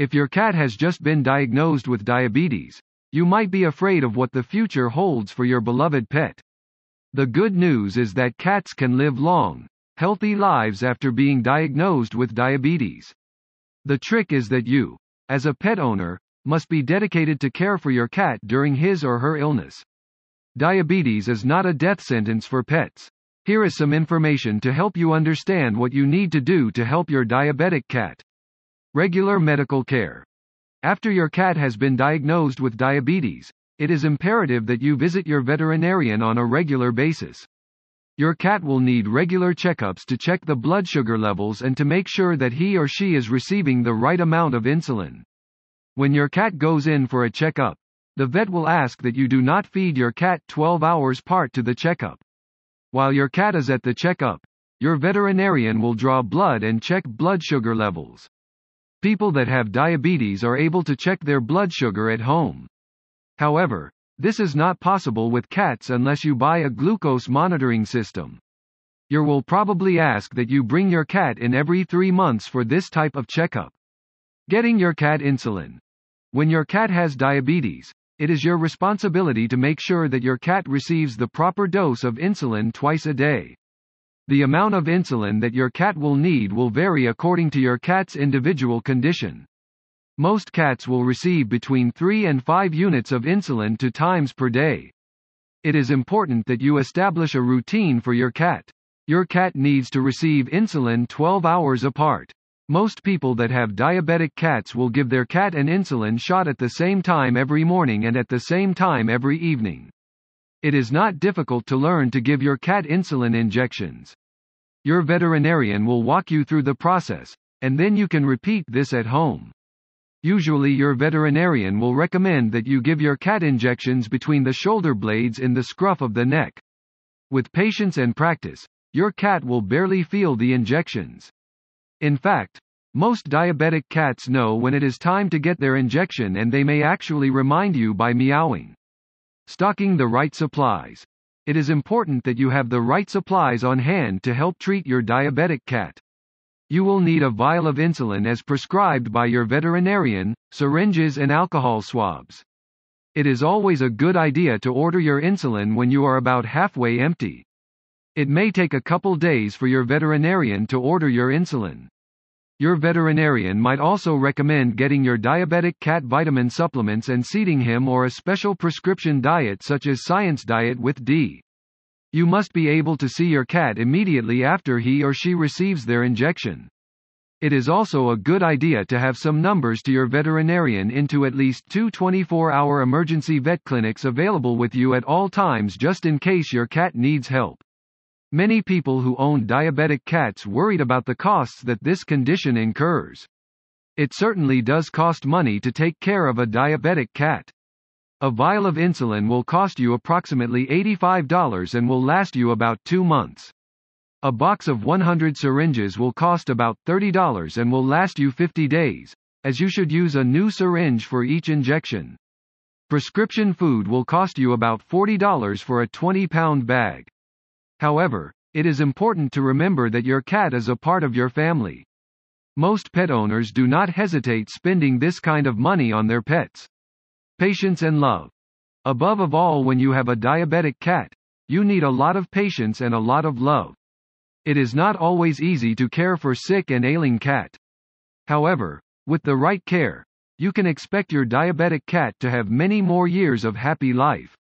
If your cat has just been diagnosed with diabetes, you might be afraid of what the future holds for your beloved pet. The good news is that cats can live long, healthy lives after being diagnosed with diabetes. The trick is that you, as a pet owner, must be dedicated to care for your cat during his or her illness. Diabetes is not a death sentence for pets. Here is some information to help you understand what you need to do to help your diabetic cat. Regular medical care. After your cat has been diagnosed with diabetes, it is imperative that you visit your veterinarian on a regular basis. Your cat will need regular checkups to check the blood sugar levels and to make sure that he or she is receiving the right amount of insulin. When your cat goes in for a checkup, the vet will ask that you do not feed your cat 12 hours prior to the checkup. While your cat is at the checkup, your veterinarian will draw blood and check blood sugar levels. People that have diabetes are able to check their blood sugar at home. However, this is not possible with cats unless you buy a glucose monitoring system. You will probably ask that you bring your cat in every 3 months for this type of checkup. Getting your cat insulin. When your cat has diabetes, it is your responsibility to make sure that your cat receives the proper dose of insulin twice a day. The amount of insulin that your cat will need will vary according to your cat's individual condition. Most cats will receive between 3 and 5 units of insulin 2 times per day. It is important that you establish a routine for your cat. Your cat needs to receive insulin 12 hours apart. Most people that have diabetic cats will give their cat an insulin shot at the same time every morning and at the same time every evening. It is not difficult to learn to give your cat insulin injections. Your veterinarian will walk you through the process, and then you can repeat this at home. Usually your veterinarian will recommend that you give your cat injections between the shoulder blades in the scruff of the neck. With patience and practice, your cat will barely feel the injections. In fact, most diabetic cats know when it is time to get their injection, and they may actually remind you by meowing. Stocking the right supplies. It is important that you have the right supplies on hand to help treat your diabetic cat. You will need a vial of insulin as prescribed by your veterinarian, syringes and alcohol swabs. It is always a good idea to order your insulin when you are about halfway empty. It may take a couple days for your veterinarian to order your insulin. Your veterinarian might also recommend getting your diabetic cat vitamin supplements and seeding him or a special prescription diet such as Science Diet with D. You must be able to see your cat immediately after he or she receives their injection. It is also a good idea to have some numbers to your veterinarian into at least 2 24-hour emergency vet clinics available with you at all times just in case your cat needs help. Many people who own diabetic cats worried about the costs that this condition incurs. It certainly does cost money to take care of a diabetic cat. A vial of insulin will cost you approximately $85 and will last you about 2 months. A box of 100 syringes will cost about $30 and will last you 50 days, as you should use a new syringe for each injection. Prescription food will cost you about $40 for a 20-pound bag. However, it is important to remember that your cat is a part of your family. Most pet owners do not hesitate spending this kind of money on their pets. Patience and love. Above all, when you have a diabetic cat, you need a lot of patience and a lot of love. It is not always easy to care for sick and ailing cat. However, with the right care, you can expect your diabetic cat to have many more years of happy life.